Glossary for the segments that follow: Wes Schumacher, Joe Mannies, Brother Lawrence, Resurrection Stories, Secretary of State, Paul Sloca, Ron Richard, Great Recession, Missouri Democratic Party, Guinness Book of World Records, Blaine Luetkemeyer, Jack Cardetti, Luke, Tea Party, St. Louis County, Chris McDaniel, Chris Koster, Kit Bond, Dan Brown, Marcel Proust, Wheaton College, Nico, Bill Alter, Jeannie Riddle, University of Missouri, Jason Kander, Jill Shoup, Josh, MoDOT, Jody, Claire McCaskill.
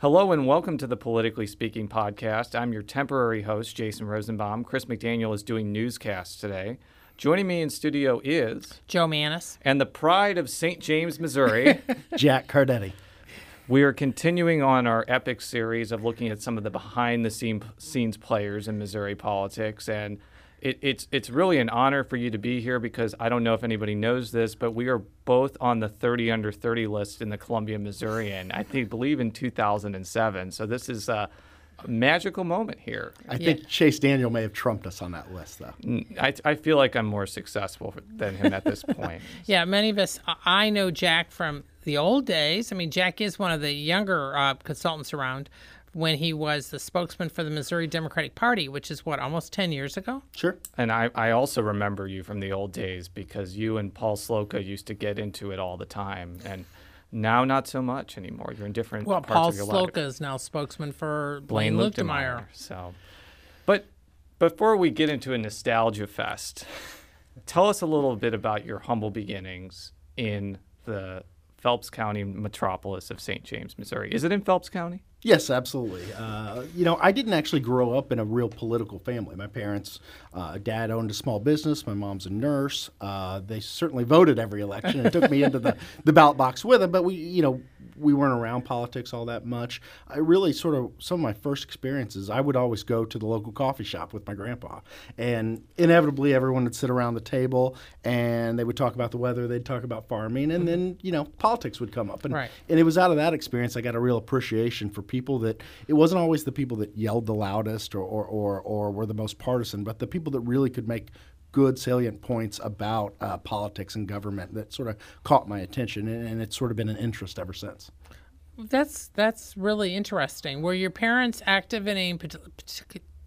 Hello and welcome to the Politically Speaking Podcast. I'm your temporary host, Jason Rosenbaum. Chris McDaniel is doing newscasts today. Joining me in studio is Joe Mannies. And the pride of St. James, Missouri, Jack Cardetti. We are continuing on our epic series of looking at some of the behind-the-scenes players in Missouri politics. And it's really an honor for you to be here because I don't know if anybody knows this, but we are both on the 30 under 30 list in the Columbia Missourian, I believe in 2007. So this is a magical moment here. I think Chase Daniel may have trumped us on that list, though. I feel like I'm more successful than him at this point. Yeah, many of us, I know Jack from the old days. I mean, Jack is one of the younger consultants around when he was the spokesman for the Missouri Democratic Party, which is, almost 10 years ago? Sure. And I also remember you from the old days because you and Paul Sloca used to get into it all the time. And now not so much anymore. You're in different parts of your life. Paul Sloca is now spokesman for Blaine Luetkemeyer. So, but before we get into a nostalgia fest, tell us a little bit about your humble beginnings in the Phelps County metropolis of St. James, Missouri. Is it in Phelps County? Yes, absolutely. I didn't actually grow up in a real political family. My parents, dad owned a small business. My mom's a nurse. They certainly voted every election and took me into the ballot box with them. But we weren't around politics all that much. I really some of my first experiences, I would always go to the local coffee shop with my grandpa. And inevitably, everyone would sit around the table and they would talk about the weather. They'd talk about farming. And then, politics would come up. And, and it was out of that experience I got a real appreciation for people that it wasn't always the people that yelled the loudest or were the most partisan, but the people that really could make good salient points about politics and government that sort of caught my attention, and it's sort of been an interest ever since. That's really interesting. Were your parents active in a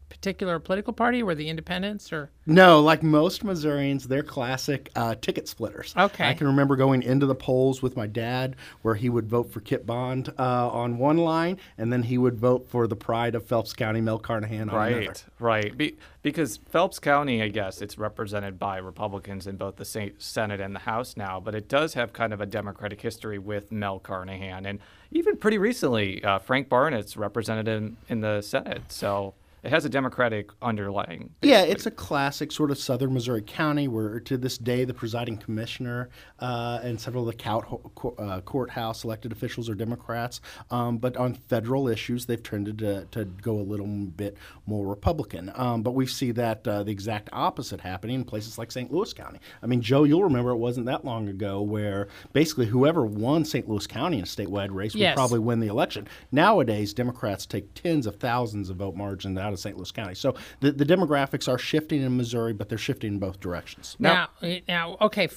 particular political party? Were the independents or? No, like most Missourians, they're classic ticket splitters. Okay. I can remember going into the polls with my dad where he would vote for Kit Bond on one line, and then he would vote for the pride of Phelps County, Mel Carnahan on another. Right. Because Phelps County, I guess, it's represented by Republicans in both the Senate and the House now, but it does have kind of a Democratic history with Mel Carnahan. And even pretty recently, Frank Barnett's represented in the Senate, so it has a Democratic underlying. Basically. Yeah, it's a classic sort of southern Missouri county where to this day the presiding commissioner and several of the courthouse elected officials are Democrats. But on federal issues, they've tended to go a little bit more Republican. But we see that the exact opposite happening in places like St. Louis County. I mean, Joe, you'll remember it wasn't that long ago where basically whoever won St. Louis County in a statewide race would probably win the election. Nowadays, Democrats take tens of thousands of vote margin out of St. Louis County. So the demographics are shifting in Missouri, but they're shifting in both directions. Now, okay,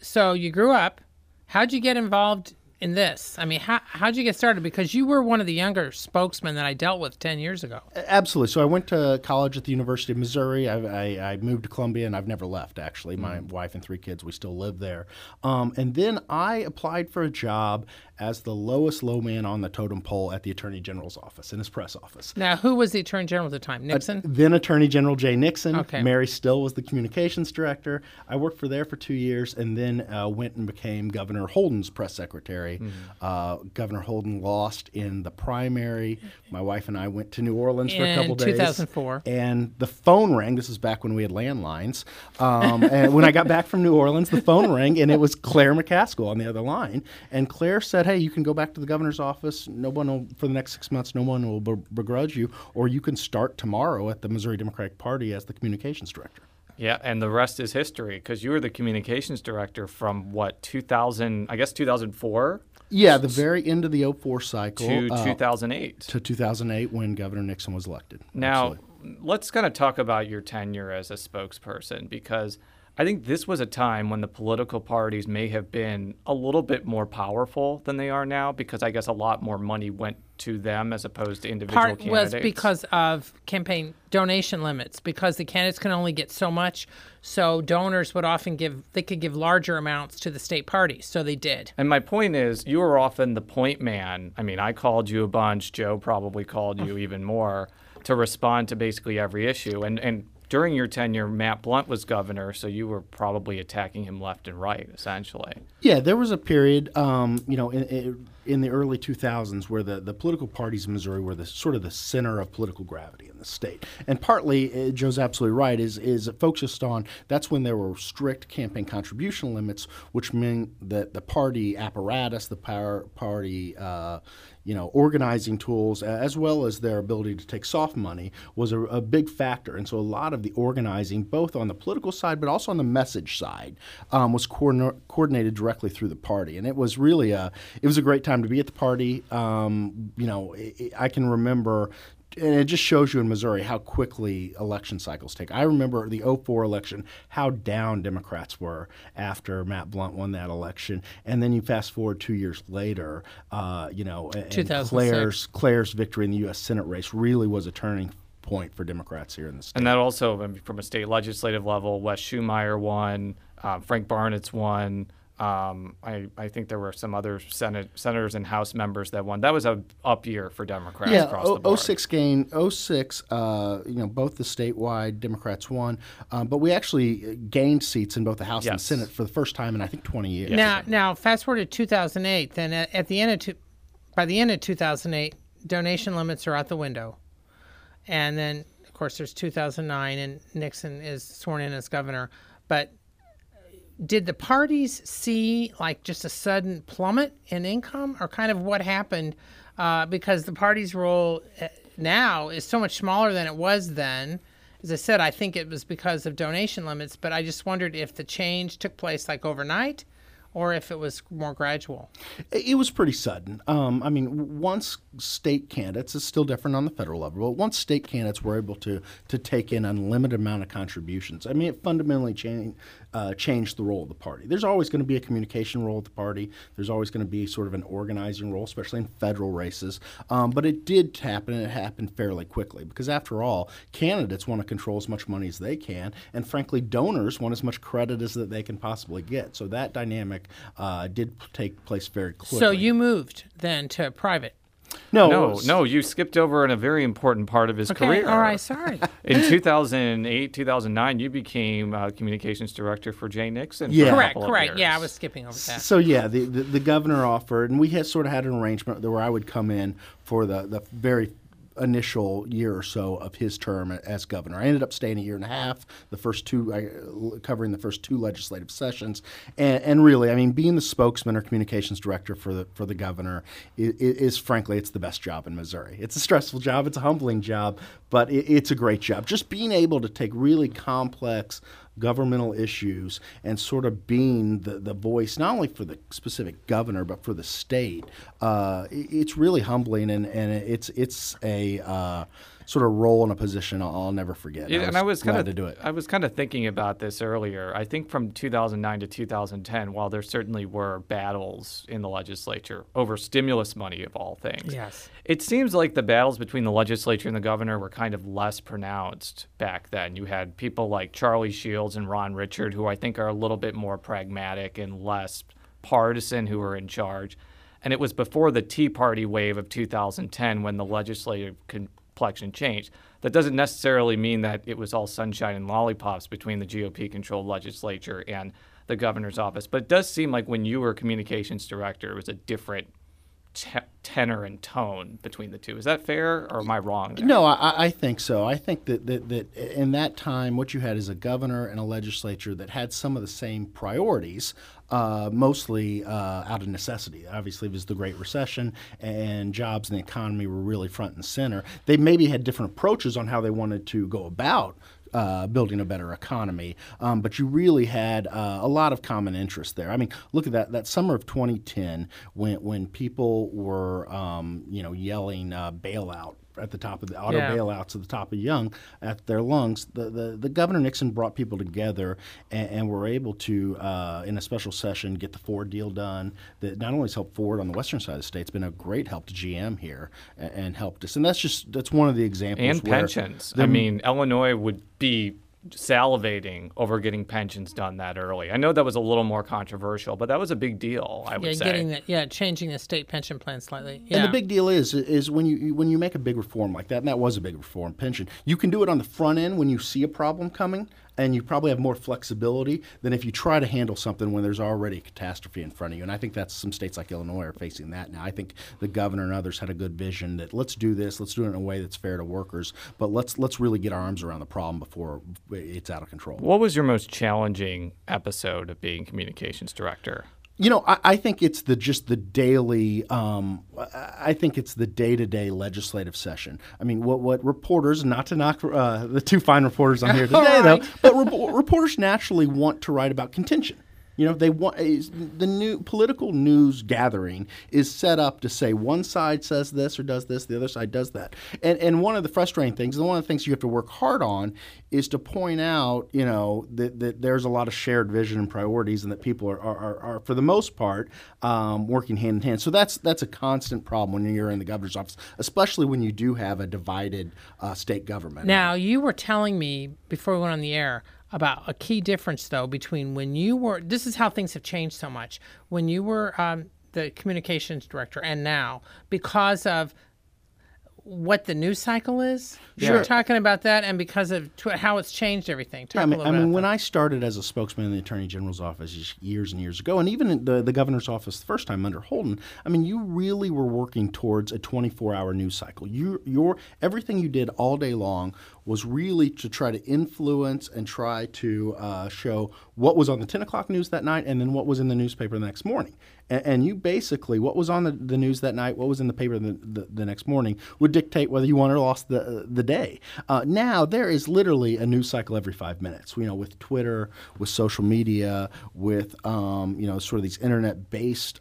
so you grew up. How'd you get involved in this? I mean, how'd you get started? Because you were one of the younger spokesmen that I dealt with 10 years ago. Absolutely. So I went to college at the University of Missouri. I moved to Columbia, and I've never left, actually. Mm-hmm. My wife and three kids, we still live there. And then I applied for a job as the low man on the totem pole at the Attorney General's office, in his press office. Now, who was the Attorney General at the time? Nixon? Then Attorney General Jay Nixon. Okay. Mary Still was the communications director. I worked for 2 years and then went and became Governor Holden's press secretary. Mm-hmm. Governor Holden lost in the primary. My wife and I went to New Orleans for a couple days. In 2004. And the phone rang. This is back when we had landlines. And when I got back from New Orleans, the phone rang, and it was Claire McCaskill on the other line. And Claire said, "Hey, you can go back to the governor's office. No one will, for the next 6 months, no one will begrudge you, or you can start tomorrow at the Missouri Democratic Party as the communications director." Yeah, and the rest is history, because you were the communications director from 2004? Yeah, the very end of the 2004 cycle. To 2008. To 2008 when Governor Nixon was elected. Now, Let's kind of talk about your tenure as a spokesperson, because I think this was a time when the political parties may have been a little bit more powerful than they are now, because I guess a lot more money went to them as opposed to individual candidates. Part was because of campaign donation limits, because the candidates can only get so much, so donors would often give larger amounts to the state parties, so they did. And my point is, you were often the point man. I mean, I called you a bunch, Joe probably called you even more, to respond to basically every issue. And during your tenure, Matt Blunt was governor, so you were probably attacking him left and right, essentially. Yeah, there was a period, in the early 2000s where the political parties in Missouri were the sort of the center of political gravity in the state. And partly, Joe's absolutely right, is focused on that's when there were strict campaign contribution limits, which meant that the party apparatus, the party organizing tools, as well as their ability to take soft money, was a big factor. And so a lot of the organizing, both on the political side but also on the message side, was coordinated directly through the party. And it was really a great time to be at the party. I can remember. And it just shows you in Missouri how quickly election cycles take. I remember the 2004 election, how down Democrats were after Matt Blunt won that election. And then you fast forward 2 years later, and Claire's victory in the U.S. Senate race really was a turning point for Democrats here in the state. And that also, from a state legislative level, Wes Schumacher won, Frank Barnett's won. I think there were some other senators and House members that won. That was a up year for Democrats across the board. 2006 gained. 2006, both the statewide Democrats won, but we actually gained seats in both the House and Senate for the first time in I think 20 years. Now fast forward to 2008. Then by the end of 2008, donation limits are out the window, and then of course there's 2009, and Nixon is sworn in as governor, but. Did the parties see like just a sudden plummet in income, or kind of what happened? Because the party's role now is so much smaller than it was then. As I said, I think it was because of donation limits, but I just wondered if the change took place like overnight, or if it was more gradual? It was pretty sudden. Once state candidates, it's still different on the federal level, but once state candidates were able to take in an unlimited amount of contributions, it fundamentally changed the role of the party. There's always going to be a communication role of the party. There's always going to be sort of an organizing role, especially in federal races. But it did happen, and it happened fairly quickly, because after all, candidates want to control as much money as they can, and frankly, donors want as much credit as that they can possibly get. So that dynamic did take place very quickly. So you moved then to private? No, you skipped over in a very important part of his career. All right, sorry. In 2008, 2009, you became communications director for Jay Nixon. Yeah, correct. Years. Yeah, I was skipping over that. So yeah, the governor offered, and we had sort of had an arrangement where I would come in for the very initial year or so of his term as governor. I ended up staying a year and a half, covering the first two legislative sessions. And really, being the spokesman or communications director for the governor is frankly, it's the best job in Missouri. It's a stressful job. It's a humbling job, but it's a great job. Just being able to take really complex governmental issues and sort of being the voice, not only for the specific governor, but for the state, it's really humbling, and it's a sort of role in a position I'll never forget. Yeah, I was kind of thinking about this earlier. I think from 2009 to 2010, while there certainly were battles in the legislature over stimulus money of all things, yes, it seems like the battles between the legislature and the governor were kind of less pronounced back then. You had people like Charlie Shields and Ron Richard, who I think are a little bit more pragmatic and less partisan, who were in charge. And it was before the Tea Party wave of 2010 when the legislature complexion change. That doesn't necessarily mean that it was all sunshine and lollipops between the GOP-controlled legislature and the governor's office, but it does seem like when you were communications director, it was a different tenor and tone between the two. Is that fair, or am I wrong there? No, I think so. I think that in that time, what you had is a governor and a legislature that had some of the same priorities, mostly out of necessity. Obviously, it was the Great Recession, and jobs and the economy were really front and center. They maybe had different approaches on how they wanted to go about building a better economy, but you really had a lot of common interest there. Look at that summer of 2010 when people were yelling bailout at the top of the auto bailouts at the top of their lungs. The Governor Nixon brought people together and were able to, in a special session, get the Ford deal done. That not only has helped Ford on the western side of the state, it's been a great help to GM here and helped us. And that's one of the examples. And where pensions. Illinois would be salivating over getting pensions done that early. I know that was a little more controversial, but that was a big deal, I would say. Changing the state pension plan slightly. Yeah. And the big deal is when you make a big reform like that, and that was a big reform, pension, you can do it on the front end when you see a problem coming, and you probably have more flexibility than if you try to handle something when there's already a catastrophe in front of you. And I think that's some states like Illinois are facing that now. I think the governor and others had a good vision that let's do this, let's do it in a way that's fair to workers, but let's really get our arms around the problem before it's out of control. What was your most challenging episode of being communications director? You know, I think it's the day-to-day legislative session. I mean, what reporters, not to knock the two fine reporters on here today, right, though, but reporters naturally want to write about contention. You know, they want the new political news gathering is set up to say one side says this or does this, the other side does that. And one of the frustrating things, and one of the things you have to work hard on, is to point out, you know, that there's a lot of shared vision and priorities, and that people are for the most part working hand in hand. So that's a constant problem when you're in the governor's office, especially when you do have a divided state government. Now, you were telling me before we went on the air about a key difference, though, between when you were, this is how things have changed so much, when you were the communications director and now, because of what the news cycle is. Yeah. You were talking about that, and because of how it's changed everything. I mean, when I started as a spokesman in the Attorney General's office years and years ago, and even in the governor's office the first time under Holden, I mean, you really were working towards a 24-hour news cycle. Everything you did all day long was really to try to influence and try to show what was on the 10 o'clock news that night and then what was in the newspaper the next morning. And you basically, what was on the news that night, what was in the paper the next morning, would dictate whether you won or lost the day. Now, there is literally a news cycle every 5 minutes, you know, with Twitter, with social media, with, you know, sort of these internet-based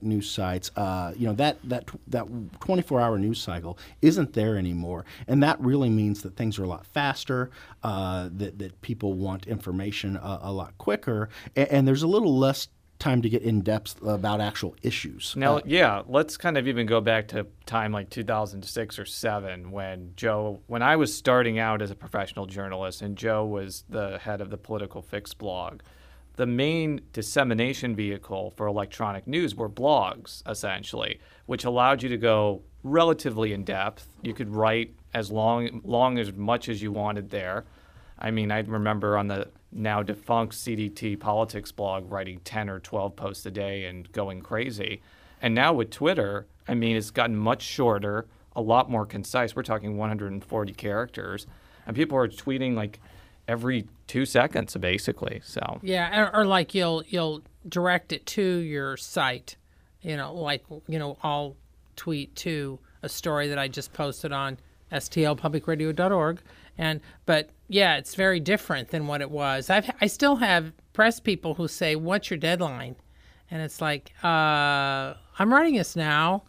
news sites. You know, that 24-hour news cycle isn't there anymore. And that really means that things are a lot faster, that people want information a lot quicker, and there's a little less time to get in depth about actual issues. Now, let's kind of even go back to time like 2006 or 7 when I was starting out as a professional journalist and Joe was the head of the Political Fix blog. The main dissemination vehicle for electronic news were blogs, essentially, which allowed you to go relatively in depth. You could write as long as much as you wanted there. I mean, I remember on the now defunct CDT politics blog writing 10 or 12 posts a day and going crazy. And now with Twitter, I mean, it's gotten much shorter, a lot more concise. We're talking 140 characters, and people are tweeting like every 2 seconds, basically. So yeah, or like you'll direct it to your site, you know, like, you know, I'll tweet to a story that I just posted on stlpublicradio.org, but yeah, it's very different than what it was. I still have press people who say, "What's your deadline?" And it's like, "I'm writing this now,"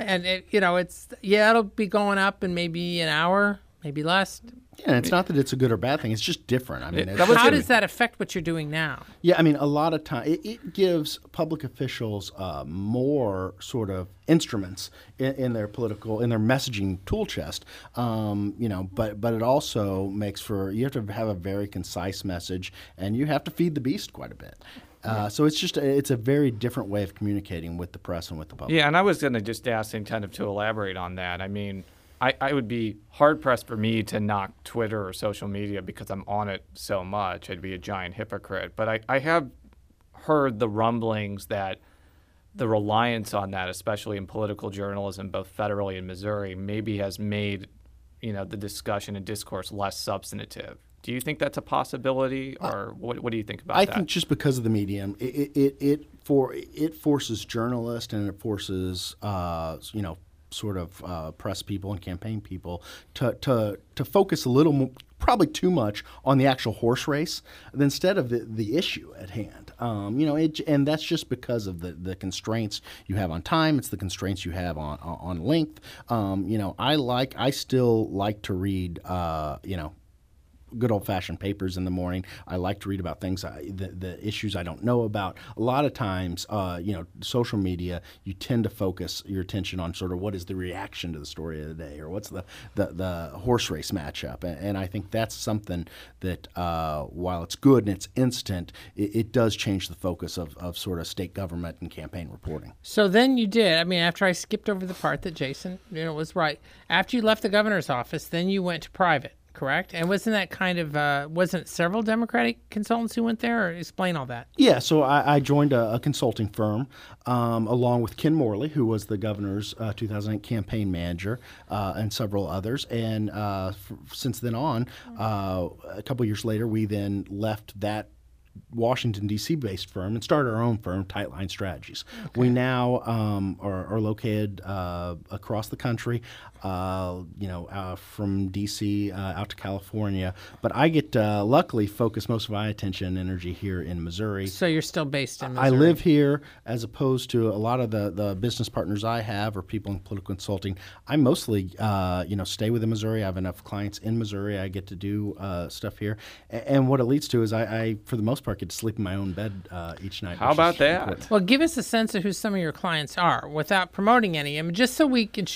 and it, you know, it's it'll be going up in maybe an hour, maybe less. Yeah, and it's not that it's a good or bad thing. It's just different. I mean, how does that affect what you're doing now? Yeah, I mean, a lot of time it gives public officials more sort of instruments in their messaging tool chest, you know. But it also makes for, you have to have a very concise message, and you have to feed the beast quite a bit. Yeah. So it's just it's a very different way of communicating with the press and with the public. Yeah, and I was going to just ask him kind of to elaborate on that. I mean, I would be hard-pressed for me to knock Twitter or social media because I'm on it so much. I'd be a giant hypocrite. But I have heard the rumblings that the reliance on that, especially in political journalism, both federally and Missouri, maybe has made, you know, the discussion and discourse less substantive. Do you think that's a possibility, or what do you think about that? I think just because of the medium, it forces journalists, and it forces, you know, sort of press people and campaign people to focus a little more, probably too much, on the actual horse race instead of the issue at hand. You know, and that's just because of the constraints you have on time. It's the constraints you have on length. You know, I still like to read, you know, good old-fashioned papers in the morning. I like to read about things, the issues I don't know about. A lot of times, you know, social media, you tend to focus your attention on sort of what is the reaction to the story of the day, or what's the horse race matchup. And I think that's something that, while it's good and it's instant, it does change the focus of sort of state government and campaign reporting. So then you did, I mean, after I skipped over the part that Jason, you know, was right, after you left the governor's office, then you went to private. correct? And wasn't that kind of, wasn't several Democratic consultants who went there? Or explain all that. Yeah, so I joined a consulting firm along with Ken Morley, who was the governor's 2008 campaign manager, and several others. And since then on, a couple years later, we then left that Washington, D.C. based firm and started our own firm, Tightline Strategies. Okay. We now are located across the country, from D.C. Out to California. But I get luckily focus most of my attention and energy here in Missouri. So you're still based in Missouri? I live here as opposed to a lot of the business partners I have or people in political consulting. I mostly, stay within Missouri. I have enough clients in Missouri. I get to do stuff here. And what it leads to is I for the most part, get to sleep in my own bed each night. How about that? Important. Well, give us a sense of who some of your clients are without promoting any. I mean, just so we can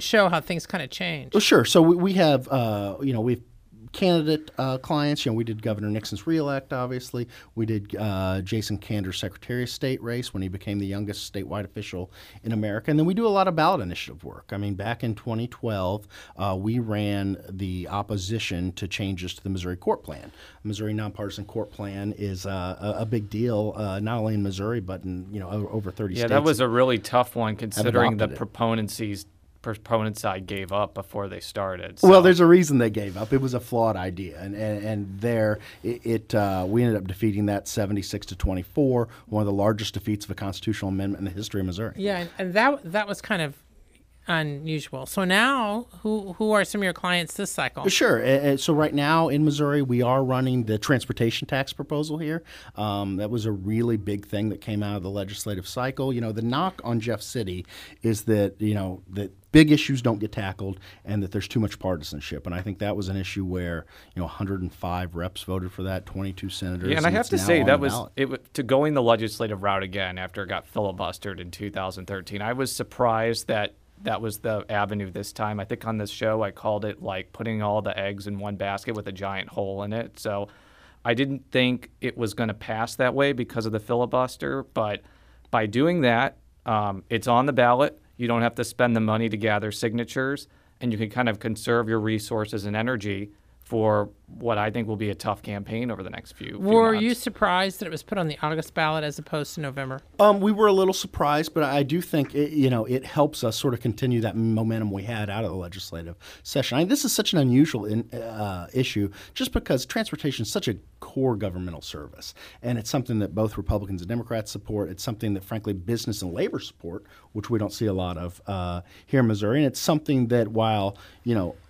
show how things kind of change. Well, sure. So we have, we've candidate clients. We did Governor Nixon's reelect, obviously. We did Jason Kander's Secretary of State race when he became the youngest statewide official in America. And then we do a lot of ballot initiative work. I mean, back in 2012, we ran the opposition to changes to the Missouri court plan. The Missouri nonpartisan court plan is a big deal, not only in Missouri, but in over 30 states. Yeah, that was a really tough one considering the proponents I gave up before they started. So. Well, there's a reason they gave up. It was a flawed idea, and we ended up defeating that 76-24, one of the largest defeats of a constitutional amendment in the history of Missouri. Yeah, and that was kind of unusual. So now, who are some of your clients this cycle? Sure. And so right now in Missouri, we are running the transportation tax proposal here. That was a really big thing that came out of the legislative cycle. The knock on Jeff City is that, that big issues don't get tackled and that there's too much partisanship. And I think that was an issue where, 105 reps voted for that, 22 senators. Yeah, and I have to say that was to going the legislative route again after it got filibustered in 2013. I was surprised that was the avenue this time. I think on this show I called it like putting all the eggs in one basket with a giant hole in it. So I didn't think it was going to pass that way because of the filibuster. But by doing that, it's on the ballot. You don't have to spend the money to gather signatures, and you can kind of conserve your resources and energy for what I think will be a tough campaign over the next few months. Were you surprised that it was put on the August ballot as opposed to November? We were a little surprised, but I do think it helps us sort of continue that momentum we had out of the legislative session. I mean, this is such an unusual issue just because transportation is such a core governmental service, and it's something that both Republicans and Democrats support. It's something that, frankly, business and labor support, which we don't see a lot of here in Missouri, and it's something that while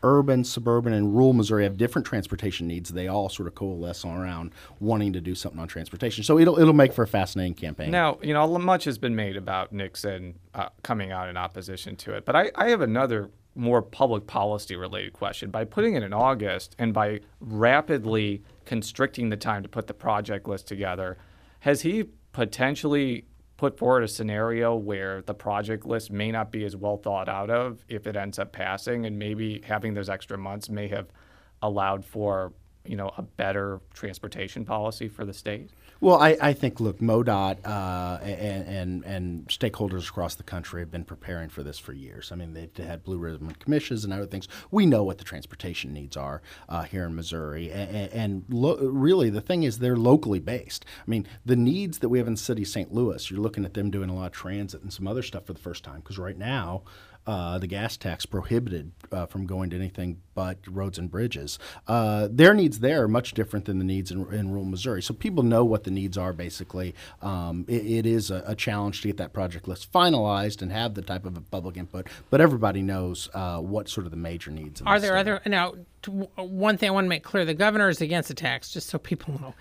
urban, suburban, and rural Missouri have different transportation needs, they all sort of coalesce around wanting to do something on transportation. So it'll make for a fascinating campaign. Now, much has been made about Nixon coming out in opposition to it, but I have another more public policy related question. By putting it in August and by rapidly constricting the time to put the project list together, has he potentially put forward a scenario where the project list may not be as well thought out of if it ends up passing, and maybe having those extra months may have allowed for a better transportation policy for the state? Well, I think, look, MoDOT and stakeholders across the country have been preparing for this for years. I mean, they've had blue ribbon commissions and other things. We know what the transportation needs are here in Missouri. Really, the thing is they're locally based. I mean, the needs that we have in the city of St. Louis, you're looking at them doing a lot of transit and some other stuff for the first time, because right now, the gas tax prohibited from going to anything but roads and bridges. Their needs there are much different than the needs in rural Missouri. So people know what the needs are, basically. It is a challenge to get that project list finalized and have the type of public input, but everybody knows what sort of the major needs are. One thing I want to make clear, the governor is against the tax, just so people know,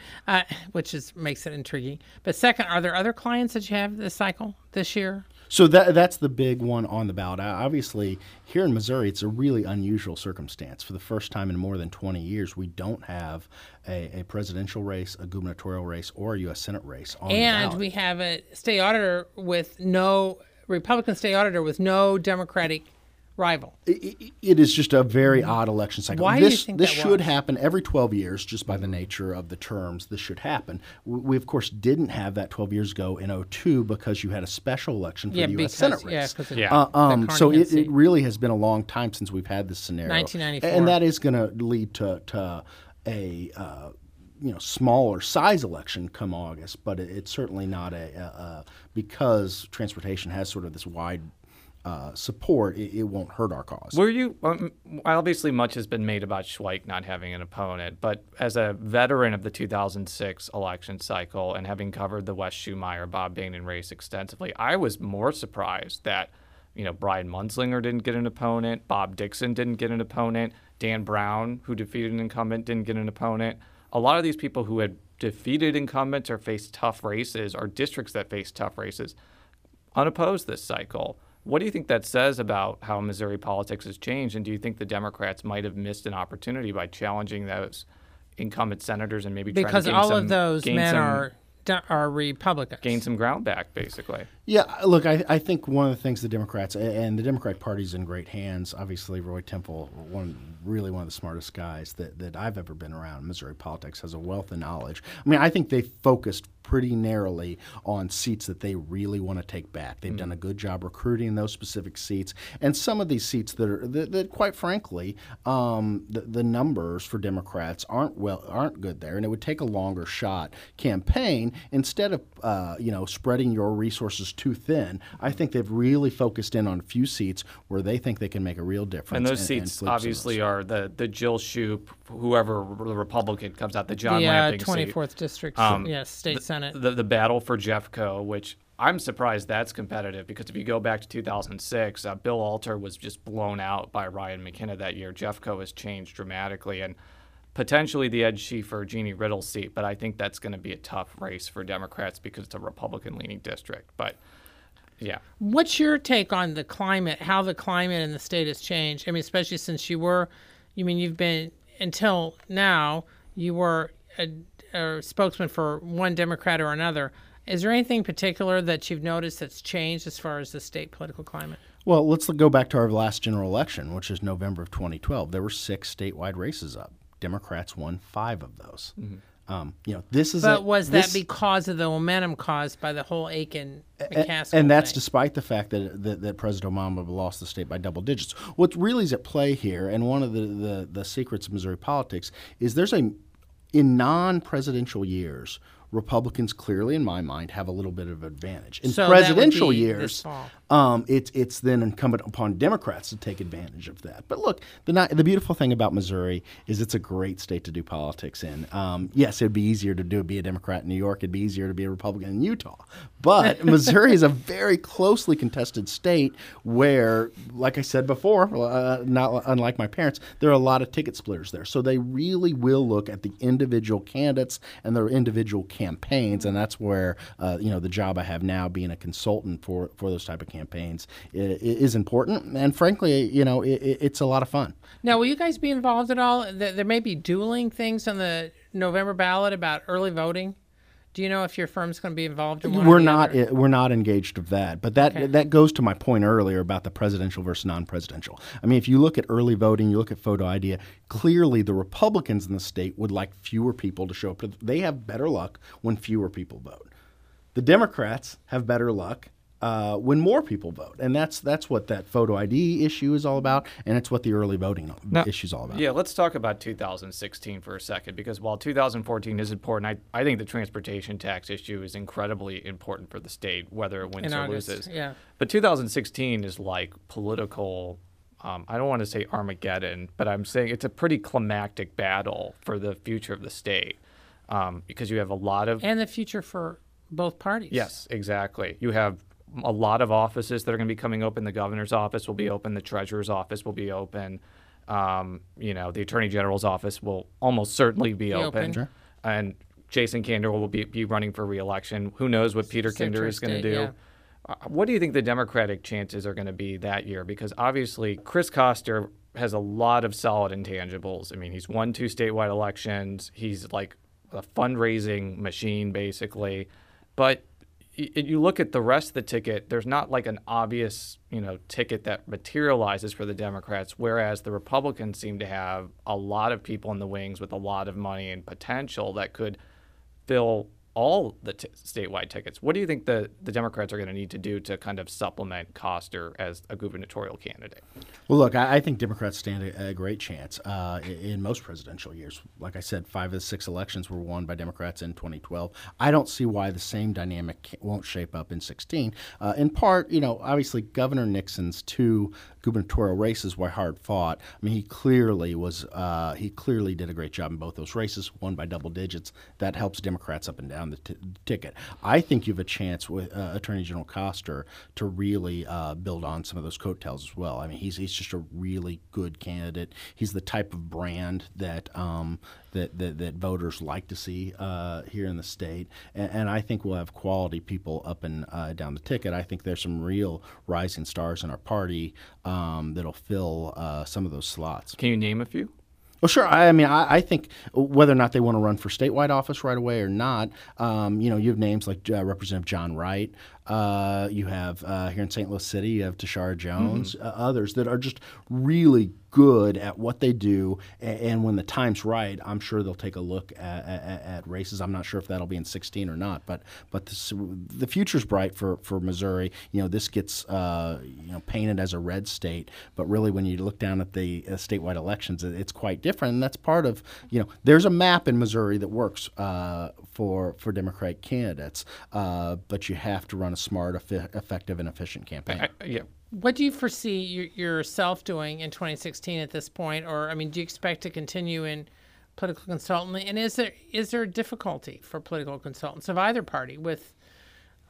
which makes it intriguing. But second, are there other clients that you have this cycle this year? So that's the big one on the ballot. Obviously, here in Missouri, it's a really unusual circumstance. For the first time in more than 20 years, we don't have a presidential race, a gubernatorial race, or a U.S. Senate race on the ballot. And we have a Republican state auditor with no Democratic rival. It is just a very odd election cycle. Why do you think this should happen every 12 years, just by the nature of the terms. This should happen. We, of course, didn't have that 12 years ago in 2002 because you had a special election for the U.S. Senate race. So it really has been a long time since we've had this scenario. 1994. And that is going to lead to a smaller size election come August, but it's certainly not a because transportation has sort of this wide support, it won't hurt our cause. Were you obviously much has been made about Schweik not having an opponent, but as a veteran of the 2006 election cycle and having covered the Wes Schumacher, Bob Bangnan race extensively, I was more surprised that Brian Munslinger didn't get an opponent, Bob Dixon didn't get an opponent, Dan Brown, who defeated an incumbent, didn't get an opponent. A lot of these people who had defeated incumbents or faced tough races or districts that faced tough races unopposed this cycle. What do you think that says about how Missouri politics has changed? And do you think the Democrats might have missed an opportunity by challenging those incumbent senators and maybe trying to gain some— Because all of those men are Republicans. Gain some ground back, basically. Yeah, look, I think one of the things the Democrats and the Democratic Party's in great hands. Obviously, Roy Temple, one of the smartest guys that I've ever been around in Missouri politics, has a wealth of knowledge. I mean, I think they focused pretty narrowly on seats that they really want to take back. They've done a good job recruiting those specific seats, and some of these seats that quite frankly, the numbers for Democrats aren't good there, and it would take a longer shot campaign instead of spreading your resources too thin. I think they've really focused in on a few seats where they think they can make a real difference. And those seats obviously are the Jill Shoup, whoever the Republican comes out, the John Lamping seat. 24th district, state senate. The battle for Jeffco, which I'm surprised that's competitive because if you go back to 2006, Bill Alter was just blown out by Ryan McKenna that year. Jeffco has changed dramatically and potentially the Ed Schieffer, Jeannie Riddle seat, but I think that's going to be a tough race for Democrats because it's a Republican-leaning district. But yeah. What's your take on the climate, how the climate in the state has changed? I mean, especially since you've been, until now, you were a spokesman for one Democrat or another. Is there anything particular that you've noticed that's changed as far as the state political climate? Well, let's go back to our last general election, which is November of 2012. There were 6 statewide races up. Democrats won 5 of those. Mm-hmm. Was that because of the momentum caused by the whole Aiken McCaskill and that's thing? Despite the fact that President Obama lost the state by double digits. What really is at play here, and one of the secrets of Missouri politics, is in non-presidential years, Republicans clearly, in my mind, have a little bit of advantage. In presidential years, it's then incumbent upon Democrats to take advantage of that. But look, the beautiful thing about Missouri is it's a great state to do politics in. Yes, it'd be easier to be a Democrat in New York. It'd be easier to be a Republican in Utah. But Missouri is a very closely contested state where, like I said before, not unlike my parents, there are a lot of ticket splitters there. So they really will look at the individual candidates and their individual campaigns, and that's where the job I have now, being a consultant for those type of campaigns, is important. And frankly, it's a lot of fun. Now, will you guys be involved at all? There may be dueling things on the November ballot about early voting. Do you know if your firm's going to be involved in one or the other? We're not engaged with that. But that goes to my point earlier about the presidential versus non-presidential. I mean, if you look at early voting, you look at photo ID, clearly the Republicans in the state would like fewer people to show up. They have better luck when fewer people vote. The Democrats have better luck when more people vote. And that's what that photo ID issue is all about, and it's what the early voting issue is all about. Yeah, let's talk about 2016 for a second, because while 2014 is important, I think the transportation tax issue is incredibly important for the state, whether it wins or loses. Yeah. But 2016 is like political, I don't want to say Armageddon, but I'm saying it's a pretty climactic battle for the future of the state, because you have a lot of... And the future for both parties. Yes, exactly. You have a lot of offices that are going to be coming open. The governor's office will be open. The treasurer's office will be open. The attorney general's office will almost certainly be open. Sure. And Jason Kinder will be running for re-election. Who knows what Peter Kinder is going to do? Yeah. What do you think the Democratic chances are going to be that year? Because obviously Chris Koster has a lot of solid intangibles. I mean, he's won 2 statewide elections. He's like a fundraising machine, basically. But you look at the rest of the ticket, there's not like an obvious, ticket that materializes for the Democrats, whereas the Republicans seem to have a lot of people in the wings with a lot of money and potential that could fill all the statewide tickets. What do you think the Democrats are going to need to do to kind of supplement Coster as a gubernatorial candidate? Well, look, I think Democrats stand a great chance in most presidential years. Like I said, 5 of the 6 elections were won by Democrats in 2012. I don't see why the same dynamic won't shape up in 16. In part, obviously Governor Nixon's 2 gubernatorial races were hard fought. I mean, he clearly did a great job in both those races, won by double digits. That helps Democrats up and down the ticket. I think you have a chance with Attorney General Coster to really build on some of those coattails as well. I mean, he's just a really good candidate. He's the type of brand that that voters like to see here in the state, and I think we'll have quality people up and down the ticket. I think there's some real rising stars in our party that'll fill some of those slots. Can you name a few? Well, sure. I think whether or not they want to run for statewide office right away or not, you have names like Representative John Wright. You have here in St. Louis City, you have Tashara Jones, mm-hmm. Others that are just really good at what they do. And when the time's right, I'm sure they'll take a look at races. I'm not sure if that'll be in 16 or not, but the future's bright for Missouri. This gets painted as a red state, but really when you look down at the statewide elections, it's quite different. And that's part of there's a map in Missouri that works for Democratic candidates, but you have to run a smart, effective, and efficient campaign. Yeah. What do you foresee yourself doing in 2016 at this point? Or, do you expect to continue in political consulting? And is there difficulty for political consultants of either party with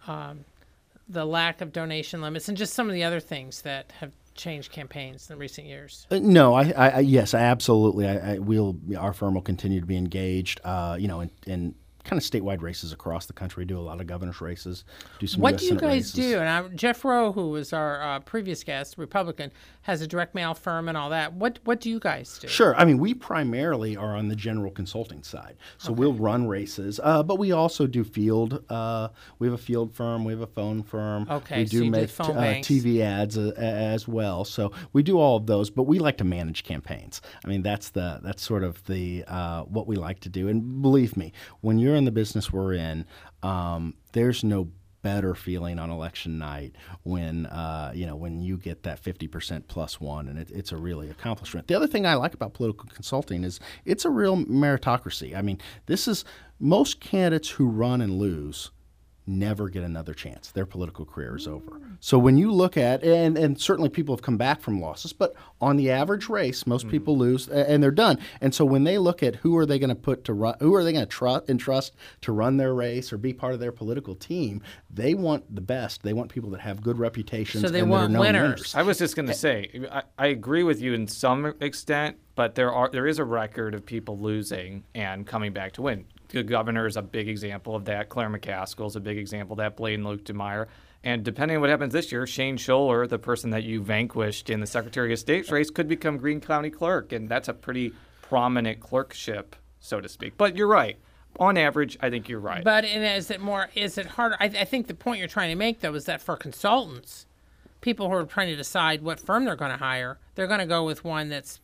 the lack of donation limits and just some of the other things that have changed campaigns in recent years? No, yes, absolutely. Our firm will continue to be engaged, in kind of statewide races across the country. Do a lot of governor's races. Do some U.S. Senate races. What do you guys do? And Jeff Rowe, who was our previous guest, Republican, has a direct mail firm and all that. What do you guys do? Sure. We primarily are on the general consulting side. So okay. We'll run races, but we also do field. We have a field firm. We have a phone firm. Okay. We do make TV ads as well. So we do all of those, but we like to manage campaigns. That's sort of the what we like to do. And believe me, when you're in the business we're in, there's no better feeling on election night when you get that 50% plus one, and it's a really accomplishment. The other thing I like about political consulting is it's a real meritocracy. This is most candidates who run and lose never get another chance. Their political career is over. So when you look at, and certainly people have come back from losses, but on the average race, most mm-hmm. people lose and they're done. And so when they look at who are they going to entrust to run their race or be part of their political team, they want the best. They want people that have good reputations. So they want winners. I was just going to say, I agree with you in some extent, but there is a record of people losing and coming back to win. The governor is a big example of that. Claire McCaskill is a big example of that. Blaine Luetkemeyer. And depending on what happens this year, Shane Scholar, the person that you vanquished in the Secretary of State's race, could become Greene County clerk. And that's a pretty prominent clerkship, so to speak. But you're right. On average, I think you're right. But is it harder? I think the point you're trying to make, though, is that for consultants, people who are trying to decide what firm they're going to hire, they're going to go with one that's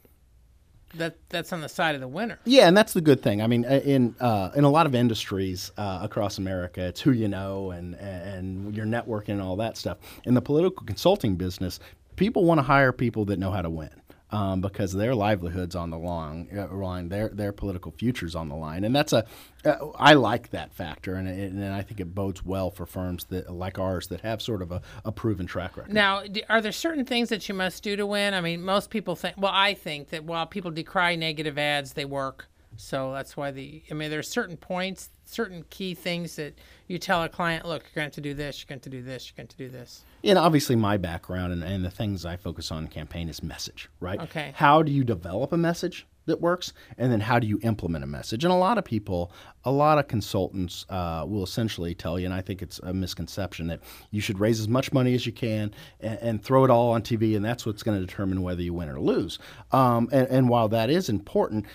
on the side of the winner. Yeah, and that's the good thing. In a lot of industries across America, it's who you know and your networking and all that stuff. In the political consulting business, people want to hire people that know how to win. Because their livelihood's on the line, their political future's on the line, and that's I like that factor, and I think it bodes well for firms that like ours that have sort of a proven track record. Now, are there certain things that you must do to win? Most people think. Well, I think that while people decry negative ads, they work. So that's why there are certain points, certain key things that you tell a client, look, you're going to have to do this, you're going to do this, you're going to do this. And obviously my background and the things I focus on in campaign is message, right? Okay. How do you develop a message that works, and then how do you implement a message? And a lot of consultants will essentially tell you, and I think it's a misconception, that you should raise as much money as you can and throw it all on TV, and that's what's going to determine whether you win or lose. And while that is important,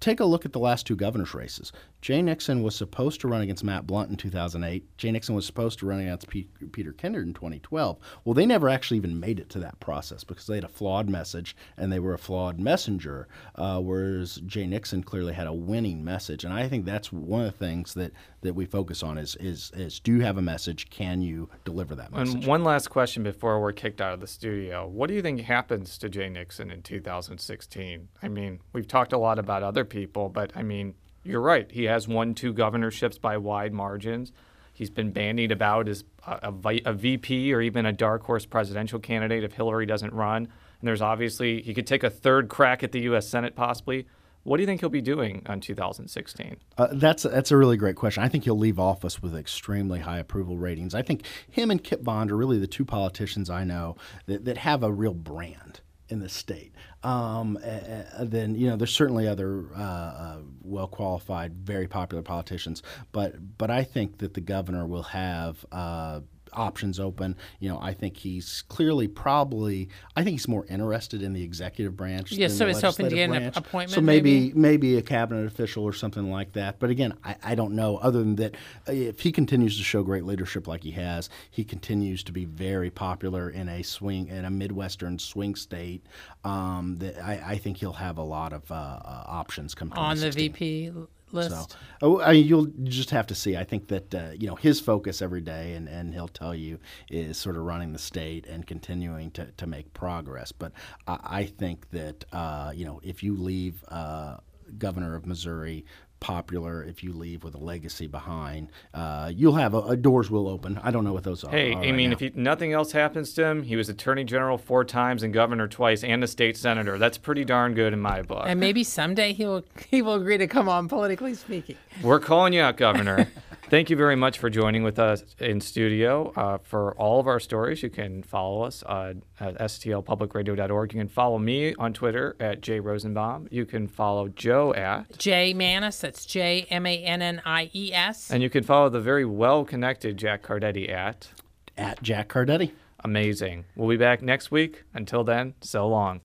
Take a look at the last two governor's races. Jay Nixon was supposed to run against Matt Blunt in 2008. Jay Nixon was supposed to run against Peter Kinder in 2012. Well, they never actually even made it to that process because they had a flawed message and they were a flawed messenger, whereas Jay Nixon clearly had a winning message. And I think that's one of the things that we focus on is do you have a message? Can you deliver that message? And one last question before we're kicked out of the studio. What do you think happens to Jay Nixon in 2016? I mean, we've talked a lot about other people, but I mean, you're right. He has won two governorships by wide margins. He's been bandied about as a VP or even a dark horse presidential candidate if Hillary doesn't run. And there's obviously, he could take a third crack at the U.S. Senate possibly. What do you think he'll be doing in 2016? That's a really great question. I think he'll leave office with extremely high approval ratings. I think him and Kit Bond are really the two politicians I know that have a real brand in the state. Then, you know, there's certainly other well-qualified, very popular politicians, but I think that the governor will have options open. You know, I think he's clearly he's more interested in the executive branch. Yeah, so it's hoping to get an appointment. So maybe a cabinet official or something like that. But again, I don't know. Other than that, if he continues to show great leadership like he has, he continues to be very popular in a Midwestern swing state. I think he'll have a lot of options come on the VP. List. So, you'll just have to see. I think that his focus every day, and he'll tell you, is sort of running the state and continuing to make progress. But I think that if you leave governor of Missouri popular, if you leave with a legacy behind, you'll have doors will open. I don't know what those are. Hey, I mean, if nothing else happens to him, he was attorney general 4 times and governor twice and a state senator. That's pretty darn good in my book. And maybe someday he will agree to come on Politically Speaking. We're calling you out, Governor. Thank you very much for joining with us in studio. For all of our stories, you can follow us at stlpublicradio.org. You can follow me on Twitter at Jay Rosenbaum. You can follow Joe at Jay Mannies. That's J-M-A-N-N-I-E-S. And you can follow the very well-connected Jack Cardetti at Jack Cardetti. Amazing. We'll be back next week. Until then, so long.